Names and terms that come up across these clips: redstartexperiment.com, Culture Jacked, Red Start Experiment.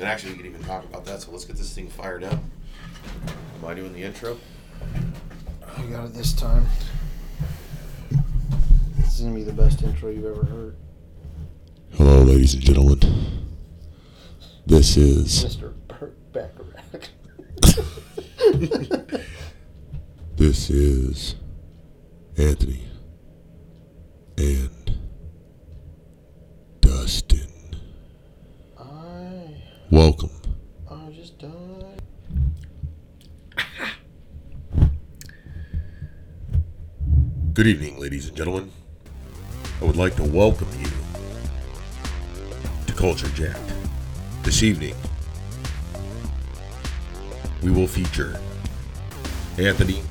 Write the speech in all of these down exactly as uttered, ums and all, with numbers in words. And actually, we could even talk about that, so let's get this thing fired up. Am I doing the intro? I got it this time. This is going to be the best intro you've ever heard. Hello, ladies and gentlemen. This is... Mister Burt Bacharach. This is Anthony and Dustin. I... Welcome. I just died. Good evening, ladies and gentlemen. I would like to welcome you to Culture Jacked. This evening, we will feature Anthony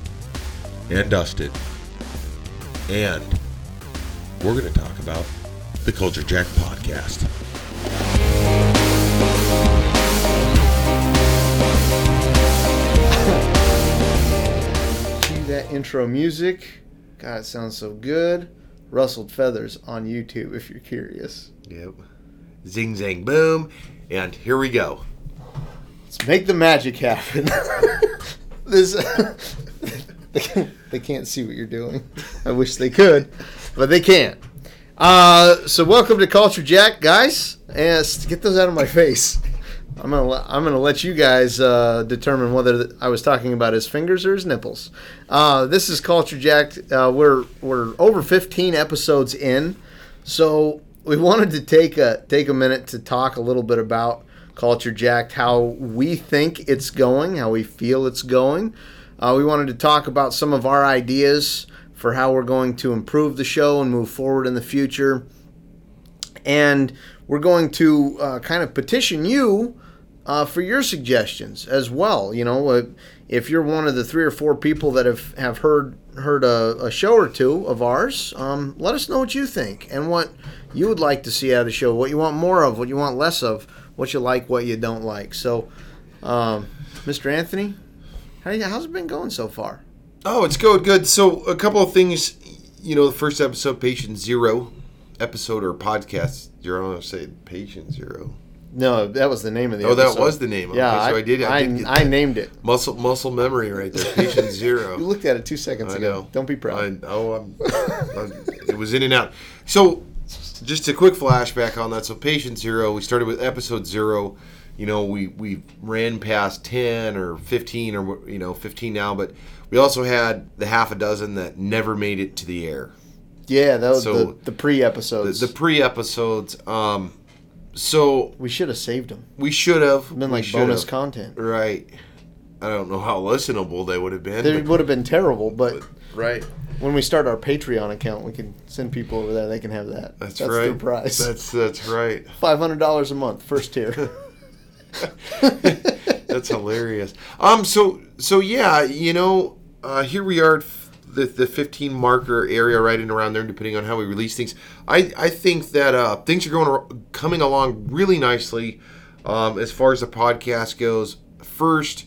and Dustin, and we're going to talk about the Culture Jack podcast. See that intro music? God, it sounds so good. Rustled Feathers on YouTube, if you're curious. Yep. Zing, zang, boom. And here we go. Let's make the magic happen. This... They can't, they can't see what you're doing. I wish they could, but they can't. Uh, so welcome to Culture Jack, guys. And get those out of my face. I'm gonna le- I'm gonna let you guys uh, determine whether th- I was talking about his fingers or his nipples. Uh, this is Culture Jack. Uh, we're we're over fifteen episodes in, so we wanted to take a take a minute to talk a little bit about Culture Jack, how we think it's going, how we feel it's going. Uh, we wanted to talk about some of our ideas for how we're going to improve the show and move forward in the future. And we're going to uh, kind of petition you uh, for your suggestions as well. You know, uh, if you're one of the three or four people that have, have heard heard a, a show or two of ours, um, let us know what you think and what you would like to see out of the show, what you want more of, what you want less of, what you like, what you don't like. So, um, Mister Anthony... How's it been going so far? Oh, it's going good. So a couple of things, you know, the first episode, patient zero, episode or podcast zero. I don't want to say patient zero. No, that was the name of the oh, episode. Oh, that was the name of yeah, it. Yeah, so I, I did. I, I, did I named it. Muscle muscle memory right there, patient zero. You looked at it two seconds I ago. Know. Don't be proud. I, oh, I'm, I'm, it was in and out. So just a quick flashback on that. So patient zero, we started with episode zero. You know, we, we ran past ten or fifteen or, you know, fifteen now, but we also had the half a dozen that never made it to the air. Yeah, that was so the, the pre-episodes. The, the pre-episodes. Um, so we should have saved them. We should have. Been like bonus content. Right. I don't know how listenable they would have been. They would have been terrible, but, but right. When we start our Patreon account, we can send people over there. They can have that. That's, that's right. Their prize. That's, that's right. five hundred dollars a month, first tier. That's hilarious. Um. So so yeah. You know. Uh. Here we are, at f- the the fifteen marker area, right in around there. Depending on how we release things, I I think that uh things are going coming along really nicely. Um. As far as the podcast goes, first,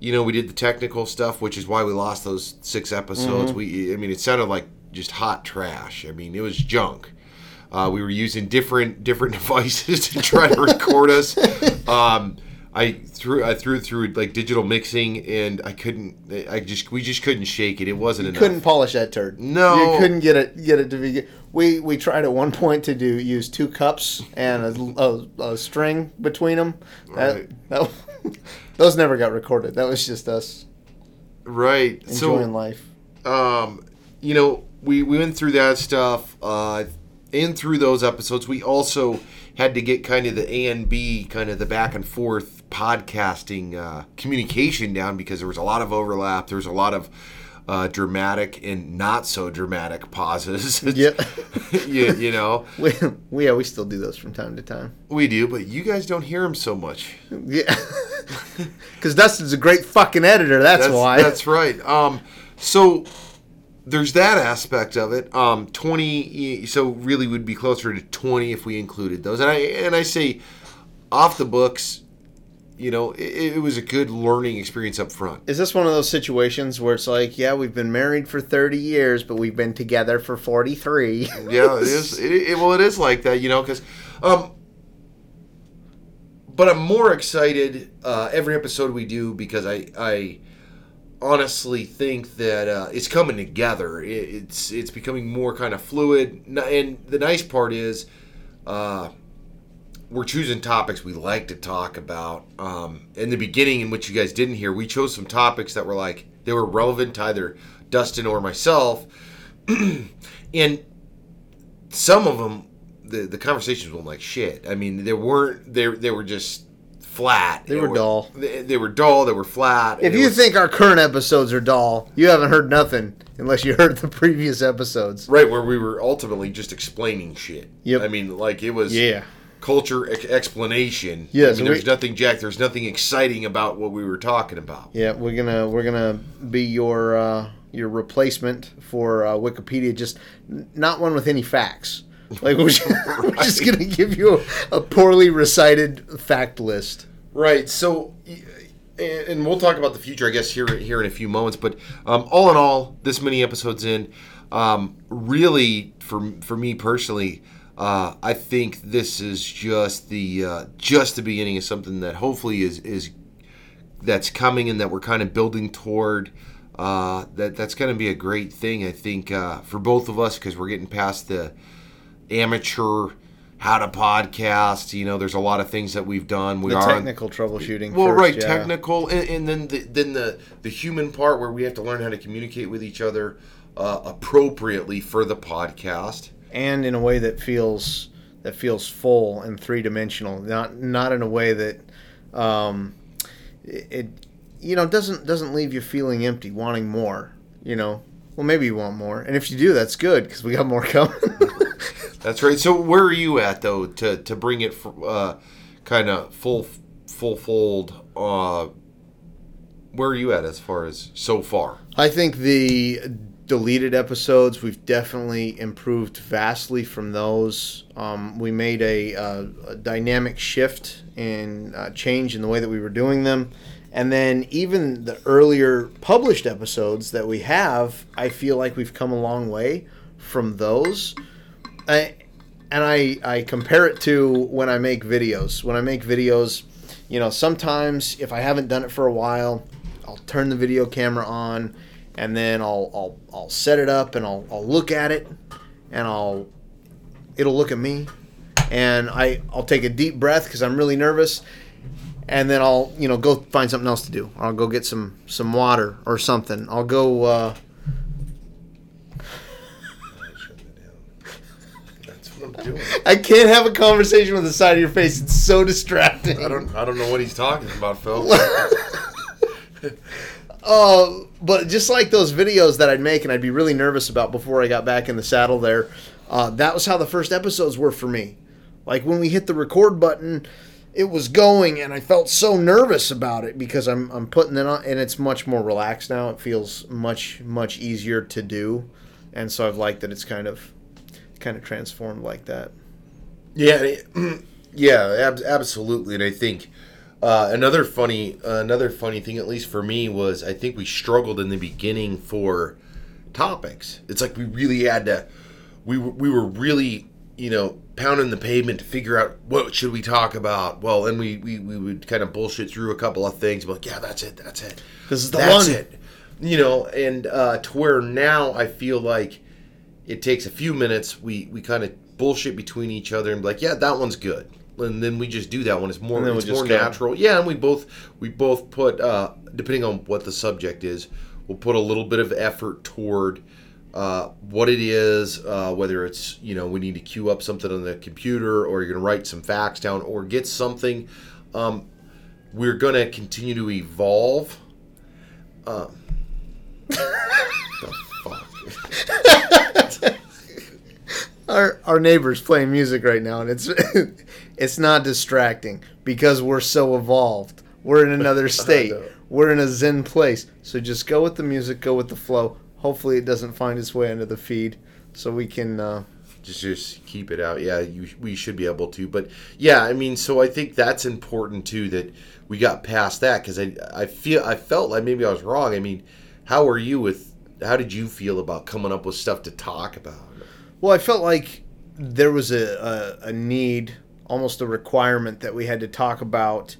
you know, we did the technical stuff, which is why we lost those six episodes. Mm-hmm. We. I mean, it sounded like just hot trash. I mean, it was junk. Uh, we were using different different devices to try to record us. Um, I threw I threw through like digital mixing, and I couldn't. I just we just couldn't shake it. It wasn't you enough. Couldn't polish that turd. No, you couldn't get it get it to be. We we tried at one point to do use two cups and a, a, a string between them. Right. That, that, those never got recorded. That was just us. Right. Enjoying so, life. Um, you know, we we went through that stuff. Uh. In through those episodes, we also had to get kind of the A and B, kind of the back and forth podcasting uh, communication down because there was a lot of overlap. There was a lot of uh, dramatic and not so dramatic pauses. Yep. you, you know. We, we, yeah, we still do those from time to time. We do, but you guys don't hear them so much. Yeah. Because Dustin's a great fucking editor, that's, that's why. That's right. Um. So... There's that aspect of it. Um, twenty, so really would be closer to twenty if we included those. And I and I say, off the books, you know, it, it was a good learning experience up front. Is this one of those situations where it's like, yeah, we've been married for thirty years, but we've been together for forty-three? Yeah, it is. It, it, well, it is like that, you know, because um, But I'm more excited uh, every episode we do because I, I honestly think that uh, it's coming together. It, it's it's becoming more kind of fluid. And the nice part is uh, we're choosing topics we like to talk about. Um, in the beginning, in which you guys didn't hear, we chose some topics that were like, they were relevant to either Dustin or myself. And some of them, The, the conversations were like shit. I mean, they weren't. They they were just flat. They, they were, were dull. They, they were dull. They were flat. If you were, think our current episodes are dull, you haven't heard nothing unless you heard the previous episodes. Right, where we were ultimately just explaining shit. Yep. I mean, like it was. Yeah. Culture ex- explanation. Yes. Yeah, I mean, so there's we, nothing, Jack. There's nothing exciting about what we were talking about. Yeah, we're gonna we're gonna be your uh, your replacement for uh, Wikipedia. Just not one with any facts. Like, we're just, right. just going to give you a, a poorly recited fact list. Right. So, and we'll talk about the future, I guess, here here in a few moments. But um, all in all, this many episodes in, um, really, for for me personally, uh, I think this is just the uh, just the beginning of something that hopefully is, is that's coming and that we're kind of building toward. Uh, that that's going to be a great thing, I think, uh, for both of us, because we're getting past the amateur how to podcast. You know, there's a lot of things that we've done. We the are technical on, troubleshooting. Well, first, right, yeah. Technical, and, and then the, then the the human part where we have to learn how to communicate with each other uh, appropriately for the podcast, and in a way that feels that feels full and three dimensional. Not not in a way that um, it you know doesn't doesn't leave you feeling empty, wanting more. You know, well maybe you want more, and if you do, that's good because we got more coming. That's right. So where are you at, though, to, to bring it uh, kind of full full fold? Uh, where are you at as far as so far? I think the deleted episodes, we've definitely improved vastly from those. Um, we made a, a, a dynamic shift and uh, change in the way that we were doing them. And then even the earlier published episodes that we have, I feel like we've come a long way from those. I, and I, I compare it to when I make videos. When I make videos, you know, sometimes if I haven't done it for a while, I'll turn the video camera on, and then I'll I'll, I'll set it up and I'll I'll look at it, and I'll it'll look at me, and I I'll take a deep breath because I'm really nervous, and then I'll you know go find something else to do. I'll go get some some water or something. I'll go. Uh, Doing. I can't have a conversation with the side of your face. It's so distracting. I don't I don't know what he's talking about, Phil. uh, but just like those videos that I'd make and I'd be really nervous about before I got back in the saddle there, uh, that was how the first episodes were for me. Like when we hit the record button, it was going and I felt so nervous about it because I'm I'm putting it on and it's much more relaxed now. It feels much, much easier to do. And so I've liked that it's kind of kind of transformed like that. Yeah, yeah, ab- absolutely. And I think uh, another funny, uh, another funny thing, at least for me, was I think we struggled in the beginning for topics. It's like we really had to, we we were really, you know, pounding the pavement to figure out what should we talk about. Well, and we we, we would kind of bullshit through a couple of things, but like, yeah, that's it, that's it. This is the that's one. It. You know, and uh, to where now I feel like it takes a few minutes. We, we kind of bullshit between each other and be like, yeah, that one's good. And then we just do that one. It's more it's more natural. Yeah, and we both we both put, uh, depending on what the subject is, we'll put a little bit of effort toward uh, what it is, uh, whether it's, you know, we need to queue up something on the computer or you're going to write some facts down or get something. Um, we're going to continue to evolve. Um, the fuck? Our our neighbor's playing music right now, and it's it's not distracting because we're so evolved. We're in another state. We're in a zen place. So just go with the music, go with the flow. Hopefully, it doesn't find its way into the feed, so we can uh, just just keep it out. Yeah, you, we should be able to. But yeah, I mean, so I think that's important too that we got past that because I I feel I felt like maybe I was wrong. I mean, how are you with? How did you feel about coming up with stuff to talk about? Well, I felt like there was a, a, a need almost a requirement that we had to talk about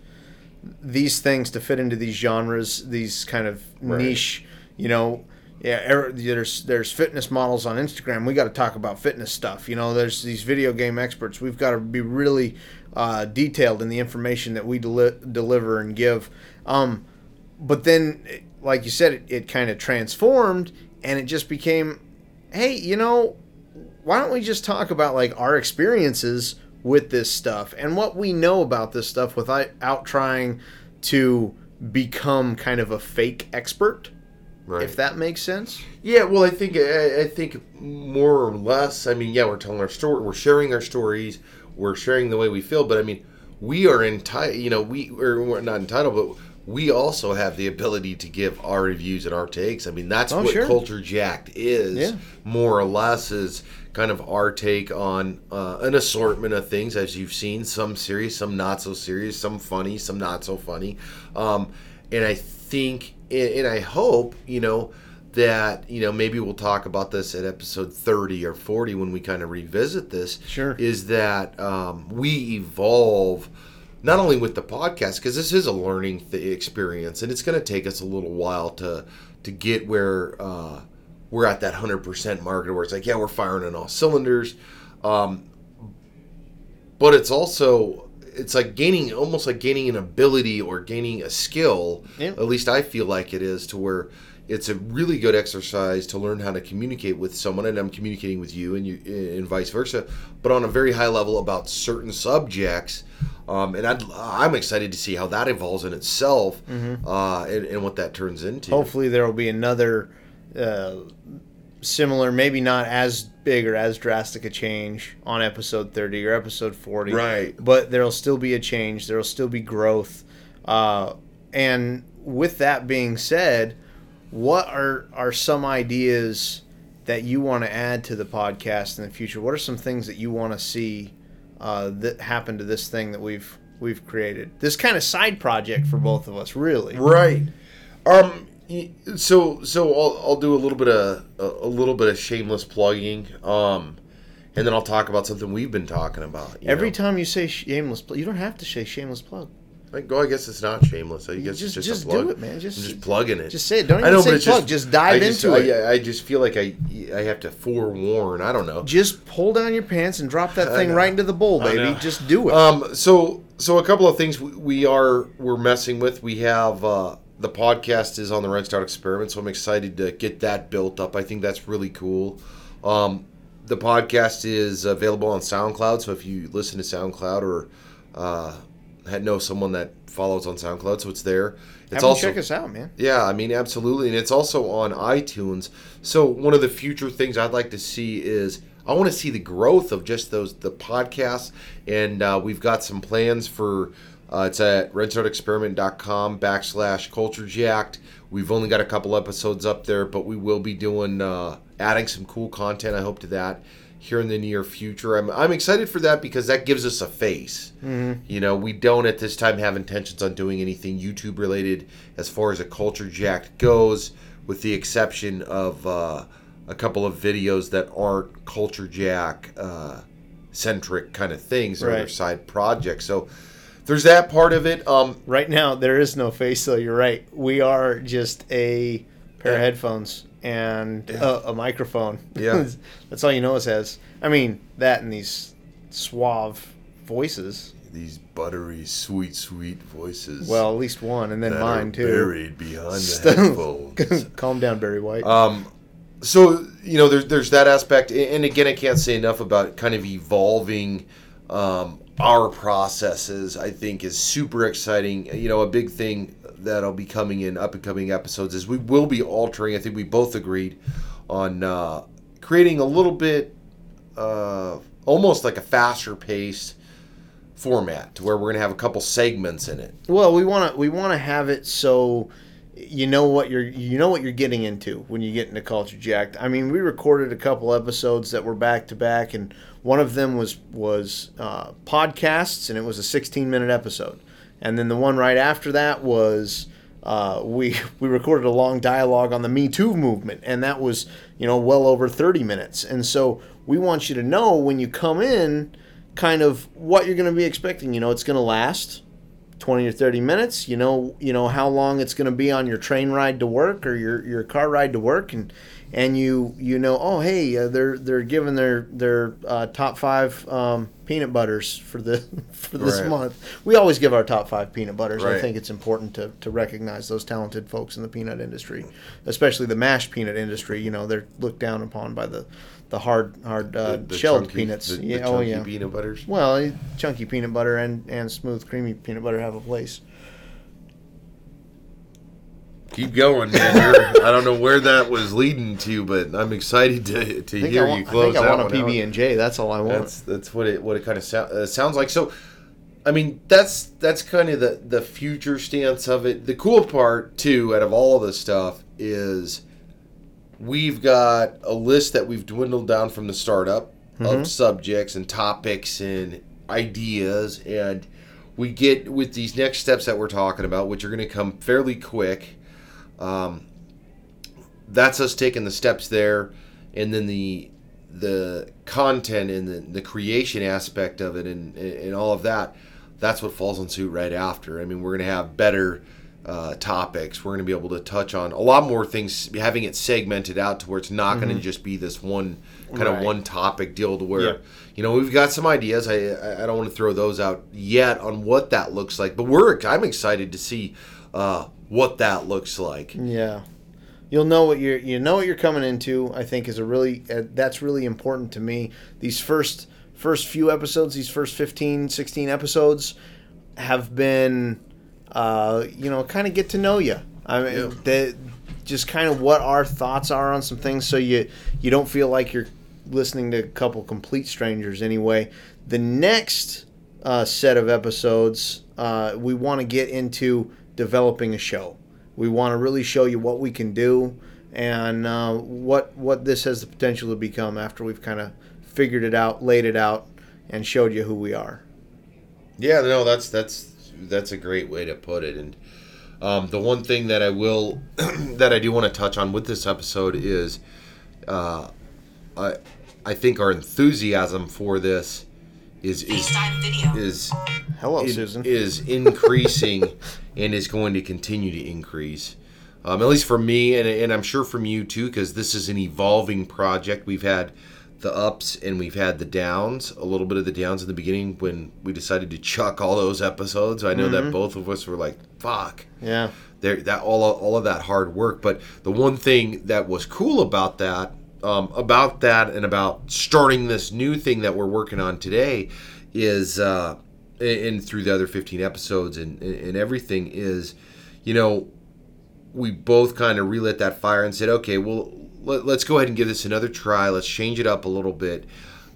these things to fit into these genres, these kind of right. niche, you know, yeah, er, there's there's fitness models on Instagram. We got to talk about fitness stuff. You know, there's these video game experts. We've got to be really uh, detailed in the information that we deli- deliver and give. Um, but then, like you said, it, it kind of transformed, and it just became, hey, you know, why don't we just talk about like our experiences with this stuff and what we know about this stuff without trying to become kind of a fake expert? Right. If that makes sense. Yeah, well, I think I, I think more or less. I mean, yeah, we're telling our story, we're sharing our stories, we're sharing the way we feel. But I mean, we are entitled. You know, we or we're not entitled, but we also have the ability to give our reviews and our takes. I mean, that's oh, what sure. Culture Jacked is. Yeah. More or less is kind of our take on uh, an assortment of things, as you've seen. Some serious, some not so serious, some funny, some not so funny. Um, and I think. And I hope, you know, that, you know, maybe we'll talk about this at episode thirty or forty when we kind of revisit this. Sure. Is that um, we evolve not only with the podcast, because this is a learning th- experience, and it's going to take us a little while to to get where uh, we're at that one hundred percent mark where it's like, yeah, we're firing on all cylinders. Um, but it's also... It's like gaining, almost like gaining an ability or gaining a skill, yeah. At least I feel like it is, to where it's a really good exercise to learn how to communicate with someone, and I'm communicating with you and you and vice versa, but on a very high level about certain subjects. Um, and I'd, I'm excited to see how that evolves in itself mm-hmm. uh, and, and what that turns into. Hopefully there will be another uh, similar, maybe not as big or as drastic a change on episode thirty or episode forty, right? But there'll still be a change. There'll still be growth. Uh, and with that being said, what are are some ideas that you want to add to the podcast in the future? What are some things that you want to see uh, that happen to this thing that we've we've created? This kind of side project for both of us, really, right? Um. So, so I'll I'll do a little bit of a, a little bit of shameless plugging, um, and then I'll talk about something we've been talking about. Every know? time you say shameless, you don't have to say shameless plug. Like, oh, I guess it's not shameless. I guess just, it's just, just a plug. Just do it, man. Just, I'm just plugging it. Just say it. Don't even I know, say plug. Just, just dive just, into I, it. I just feel like I I have to forewarn. I don't know. Just pull down your pants and drop that thing right into the bowl, baby. Just do it. Um. So so a couple of things we, we are we're messing with. We have. Uh, The podcast is on the Red Start Experiment, so I'm excited to get that built up. I think that's really cool. Um, the podcast is available on SoundCloud, so if you listen to SoundCloud or uh, know someone that follows on SoundCloud, so it's there. It's Have also, check us out, man. Yeah, I mean, absolutely. And it's also on iTunes. So one of the future things I'd like to see is I want to see the growth of just those the podcasts, and uh, we've got some plans for... Uh, it's at redstartexperiment.com backslash Culture Jacked. We've only got a couple episodes up there, but we will be doing uh, adding some cool content, I hope, to that here in the near future. I'm I'm excited for that because that gives us a face. Mm-hmm. You know, we don't at this time have intentions on doing anything YouTube related as far as a Culture Jacked goes, with the exception of uh, a couple of videos that aren't Culture Jack uh, centric kind of things or right. other side projects. So. There's that part of it. Um, right now, there is no face, though. You're right. We are just a pair yeah. of headphones and yeah. a, a microphone. Yeah, that's all you know us as. I mean, that and these suave voices. These buttery, sweet, sweet voices. Well, at least one, and then that mine, are too. Buried behind the headphones. Calm down, Barry White. Um, so, you know, there's, there's that aspect. And, again, I can't say enough about kind of evolving... Um, our processes, I think, is super exciting. You know, a big thing that'll be coming in up and coming episodes is we will be altering. I think we both agreed on uh, creating a little bit, uh, almost like a faster paced format, to where we're gonna have a couple segments in it. Well, we wanna we wanna have it so you know what you're you know what you're getting into when you get into Culture Jacked. I mean, we recorded a couple episodes that were back to back, and one of them was was uh, podcasts, and it was a sixteen minute episode. And then the one right after that was uh, we we recorded a long dialogue on the Me Too movement, and that was, you know, well over thirty minutes. And so we want you to know when you come in kind of what you're going to be expecting. You know, it's going to last twenty or thirty minutes. You know, you know how long it's going to be on your train ride to work or your, your car ride to work, and and you you know, oh hey, uh, they're they're giving their their uh, top five um, peanut butters for the for this right. month. We always give our top five peanut butters. Right. I think it's important to to recognize those talented folks in the peanut industry, especially the mashed peanut industry. You know, they're looked down upon by the The hard, hard uh, the, the shelled chunky, peanuts. The, yeah, the chunky oh, yeah. peanut butters. Well, chunky peanut butter and, and smooth, creamy peanut butter have a place. Keep going, man. You're, I don't know where that was leading to, but I'm excited to to hear want, you close that one out. I think I want a P B and J. That's all I want. That's that's what it what it kind of so, uh, sounds like. So, I mean, that's that's kind of the the future stance of it. The cool part too, out of all of this stuff, is we've got a list that we've dwindled down from the startup mm-hmm. of subjects and topics and ideas, and we get with these next steps that we're talking about, which are going to come fairly quick. Um, that's us taking the steps there, and then the the content and the, the creation aspect of it and, and all of that, that's what falls in suit right after. I mean, we're going to have better Uh, topics. We're going to be able to touch on a lot more things, having it segmented out to where it's not mm-hmm. going to just be this one kind right. of one topic deal to where, yeah. you know, we've got some ideas. I I don't want to throw those out yet on what that looks like, but we're I'm excited to see uh, what that looks like. Yeah. You'll know what you're, you know what you're coming into, I think is a really, uh, that's really important to me. These first, first few episodes, these first fifteen, sixteen episodes have been Uh, you know, kind of get to know you. I mean, yeah. the, just kind of what our thoughts are on some things, so you you don't feel like you're listening to a couple complete strangers anyway. The next uh, set of episodes, uh, we want to get into developing a show. We want to really show you what we can do and uh, what what this has the potential to become after we've kind of figured it out, laid it out, and showed you who we are. Yeah, no, that's that's. That's a great way to put it. And um, the one thing that I will that I do want to touch on with this episode is uh, I I think our enthusiasm for this is is is hello is, Susan is increasing and is going to continue to increase. Um, at least for me, and and I'm sure from you too, because this is an evolving project. We've had the ups and we've had the downs, a little bit of the downs in the beginning when we decided to chuck all those episodes. I know mm-hmm. that both of us were like, fuck. Yeah. There that all all of that hard work. But the one thing that was cool about that, um, about that and about starting this new thing that we're working on today is uh and through the other fifteen episodes and, and everything is, you know, we both kind of relit that fire and said, okay, well, let's go ahead and give this another try. Let's change it up a little bit.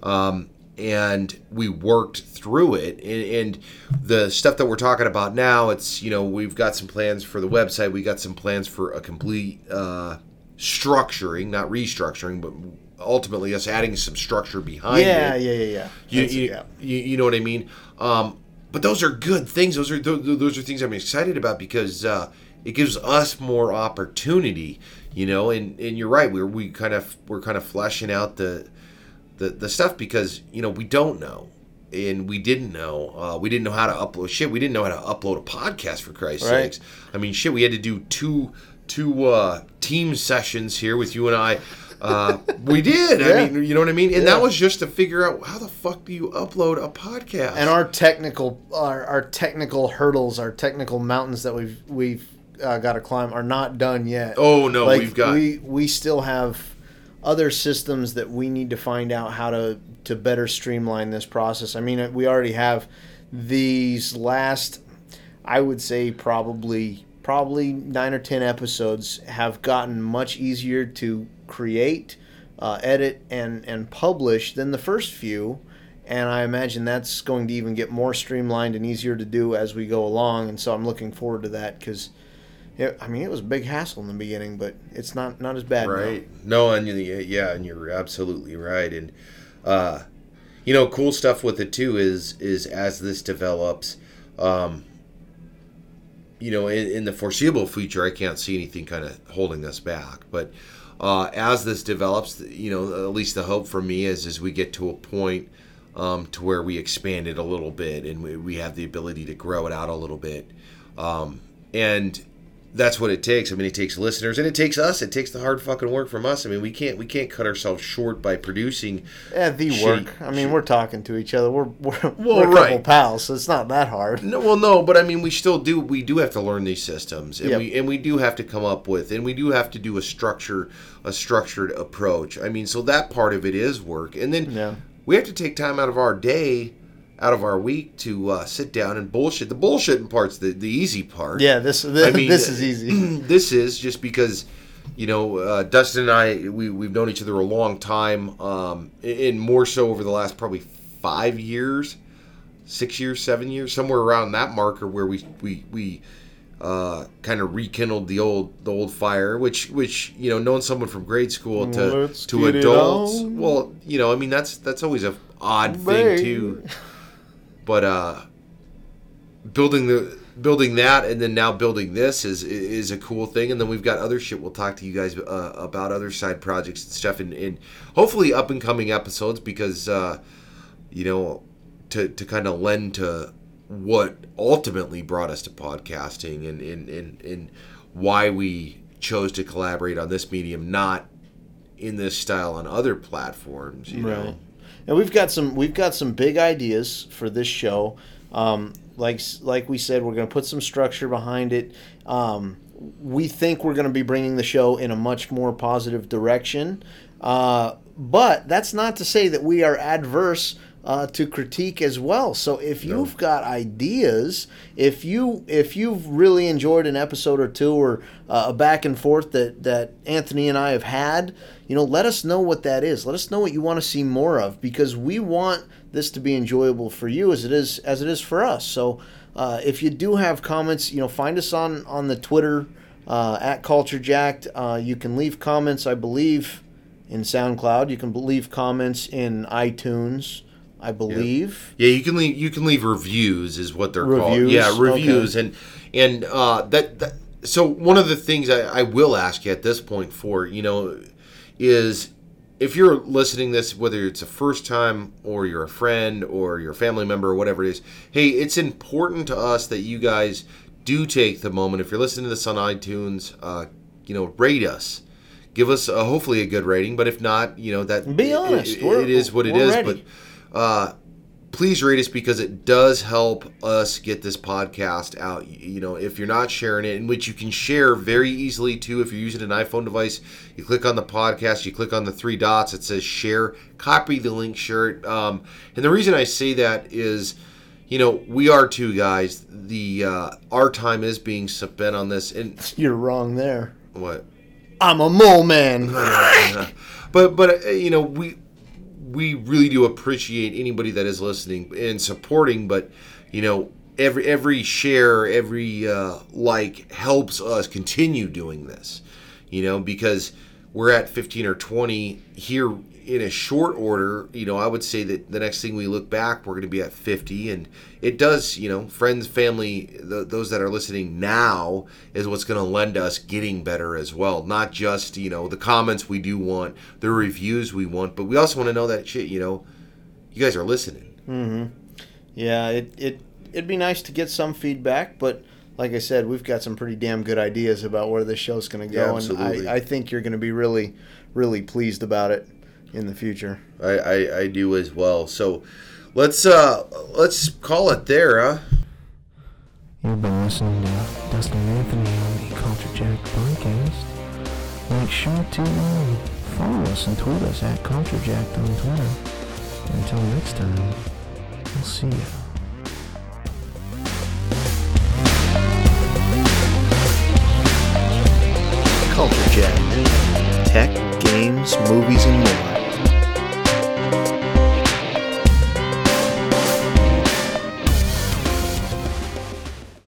Um, and we worked through it. And, and the stuff that we're talking about now, it's, you know, we've got some plans for the website. We got some plans for a complete uh, structuring, not restructuring, but ultimately us adding some structure behind yeah, it. Yeah, yeah, yeah, you, you, yeah. You, you know what I mean? Um, but those are good things. Those are, those are things I'm excited about because uh, it gives us more opportunity. You know, and, and you're right. We're we kind of we're kind of fleshing out the, the the stuff because you know we don't know, and we didn't know. Uh, we didn't know how to upload shit. We didn't know how to upload a podcast for Christ's right. sakes. I mean, shit. We had to do two two uh, team sessions here with you and I. Uh, we did. Yeah. I mean, you know what I mean. And yeah. that was just to figure out how the fuck do you upload a podcast. And our technical our, our technical hurdles, our technical mountains that we've we've. Uh, got to climb are not done yet. Oh no, like, we've got we we still have other systems that we need to find out how to to better streamline this process. I mean, we already have these last, I would say probably probably nine or ten episodes have gotten much easier to create, uh, edit, and and publish than the first few. And I imagine that's going to even get more streamlined and easier to do as we go along. And so I'm looking forward to that because. I mean, it was a big hassle in the beginning, but it's not, not as bad right. now. No, and yeah, and you're absolutely right. And, uh, you know, cool stuff with it, too, is is as this develops, um, you know, in, in the foreseeable future, I can't see anything kind of holding us back. But uh, as this develops, you know, at least the hope for me is, is we get to a point um, to where we expand it a little bit and we, we have the ability to grow it out a little bit. Um, and that's what it takes. I mean, it takes listeners and it takes us. It takes the hard fucking work from us. I mean, we can't we can't cut ourselves short by producing. Yeah, the shitty, work. I mean, shitty. We're talking to each other. We're we're, well, we're a right. couple pals, so it's not that hard. No, well, no, but I mean, we still do. We do have to learn these systems, and yep. we and we do have to come up with, and we do have to do a structure, a structured approach. I mean, so that part of it is work, and then yeah. we have to take time out of our day. Out of our week to uh, sit down and bullshit. The bullshitting part's the, the easy part. Yeah, this this, I mean, this is easy. This is just because, you know, uh, Dustin and I, we, we've known each other a long time, um, and more so over the last probably five years, six years, seven years, somewhere around that marker where we we we uh, kind of rekindled the old the old fire. Which which you know, knowing someone from grade school to Let's to adults. Well, you know, I mean that's that's always a odd Mate. thing too. But uh, building the building that, and then now building this is is a cool thing. And then we've got other shit. We'll talk to you guys uh, about other side projects and stuff, and, and hopefully up and coming episodes. Because uh, you know, to to kind of lend to what ultimately brought us to podcasting, and and, and and why we chose to collaborate on this medium, not in this style on other platforms. You right. know. And we've got some we've got some big ideas for this show. Um, like like we said, we're going to put some structure behind it. Um, we think we're going to be bringing the show in a much more positive direction. Uh, but that's not to say that we are adverse uh, to critique as well. So if no. you've got ideas, if you if you've really enjoyed an episode or two or uh, a back and forth that that Anthony and I have had. You know, let us know what that is. Let us know what you want to see more of, because we want this to be enjoyable for you as it is as it is for us. So uh, if you do have comments, you know, find us on, on the Twitter, uh, at Culture Jacked. Uh, you can leave comments, I believe, in SoundCloud. You can leave comments in iTunes, I believe. Yeah, yeah you can leave you can leave reviews is what they're reviews. called. Yeah, reviews. Okay. And and uh, that, that so one of the things I, I will ask you at this point for, you know, is if you're listening this, whether it's a first time or you're a friend or you're a family member or whatever it is, hey, it's important to us that you guys do take the moment. If you're listening to this on iTunes, uh, you know, rate us. Give us a, hopefully a good rating, but if not, you know, that be honest. It, it, it is what it is, ready. But uh, please rate us because it does help us get this podcast out. You know, if you're not sharing it, in which you can share very easily too, if you're using an iPhone device, you click on the podcast, you click on the three dots, it says share, copy the link, share it. Um, and the reason I say that is, you know, we are two guys. The uh, our time is being spent on this, and you're wrong there. What? I'm a mole man. but but uh, you know we. We really do appreciate anybody that is listening and supporting, but, you know, every every share, every uh, like helps us continue doing this, you know, because we're at fifteen or twenty here in a short order. You know, I would say that the next thing we look back, we're going to be at fifty, and it does, you know, friends, family, th- those that are listening now is what's going to lend us getting better as well. Not just, you know, the comments we do want, the reviews we want, but we also want to know that shit, you know, you guys are listening. Mm-hmm. Yeah, it, it, it'd be nice to get some feedback, but like I said, we've got some pretty damn good ideas about where this show's going to go, yeah, absolutely. and I, I think you're going to be really, really pleased about it in the future. I, I, I do as well. So let's uh let's call it there, huh? You've been listening to Dustin and Anthony on the Culture Jacked podcast. Make sure to uh, follow us and tweet us at Culture Jacked on Twitter. Until next time, we'll see ya. Culture Jacked. Tech, games, movies, and more.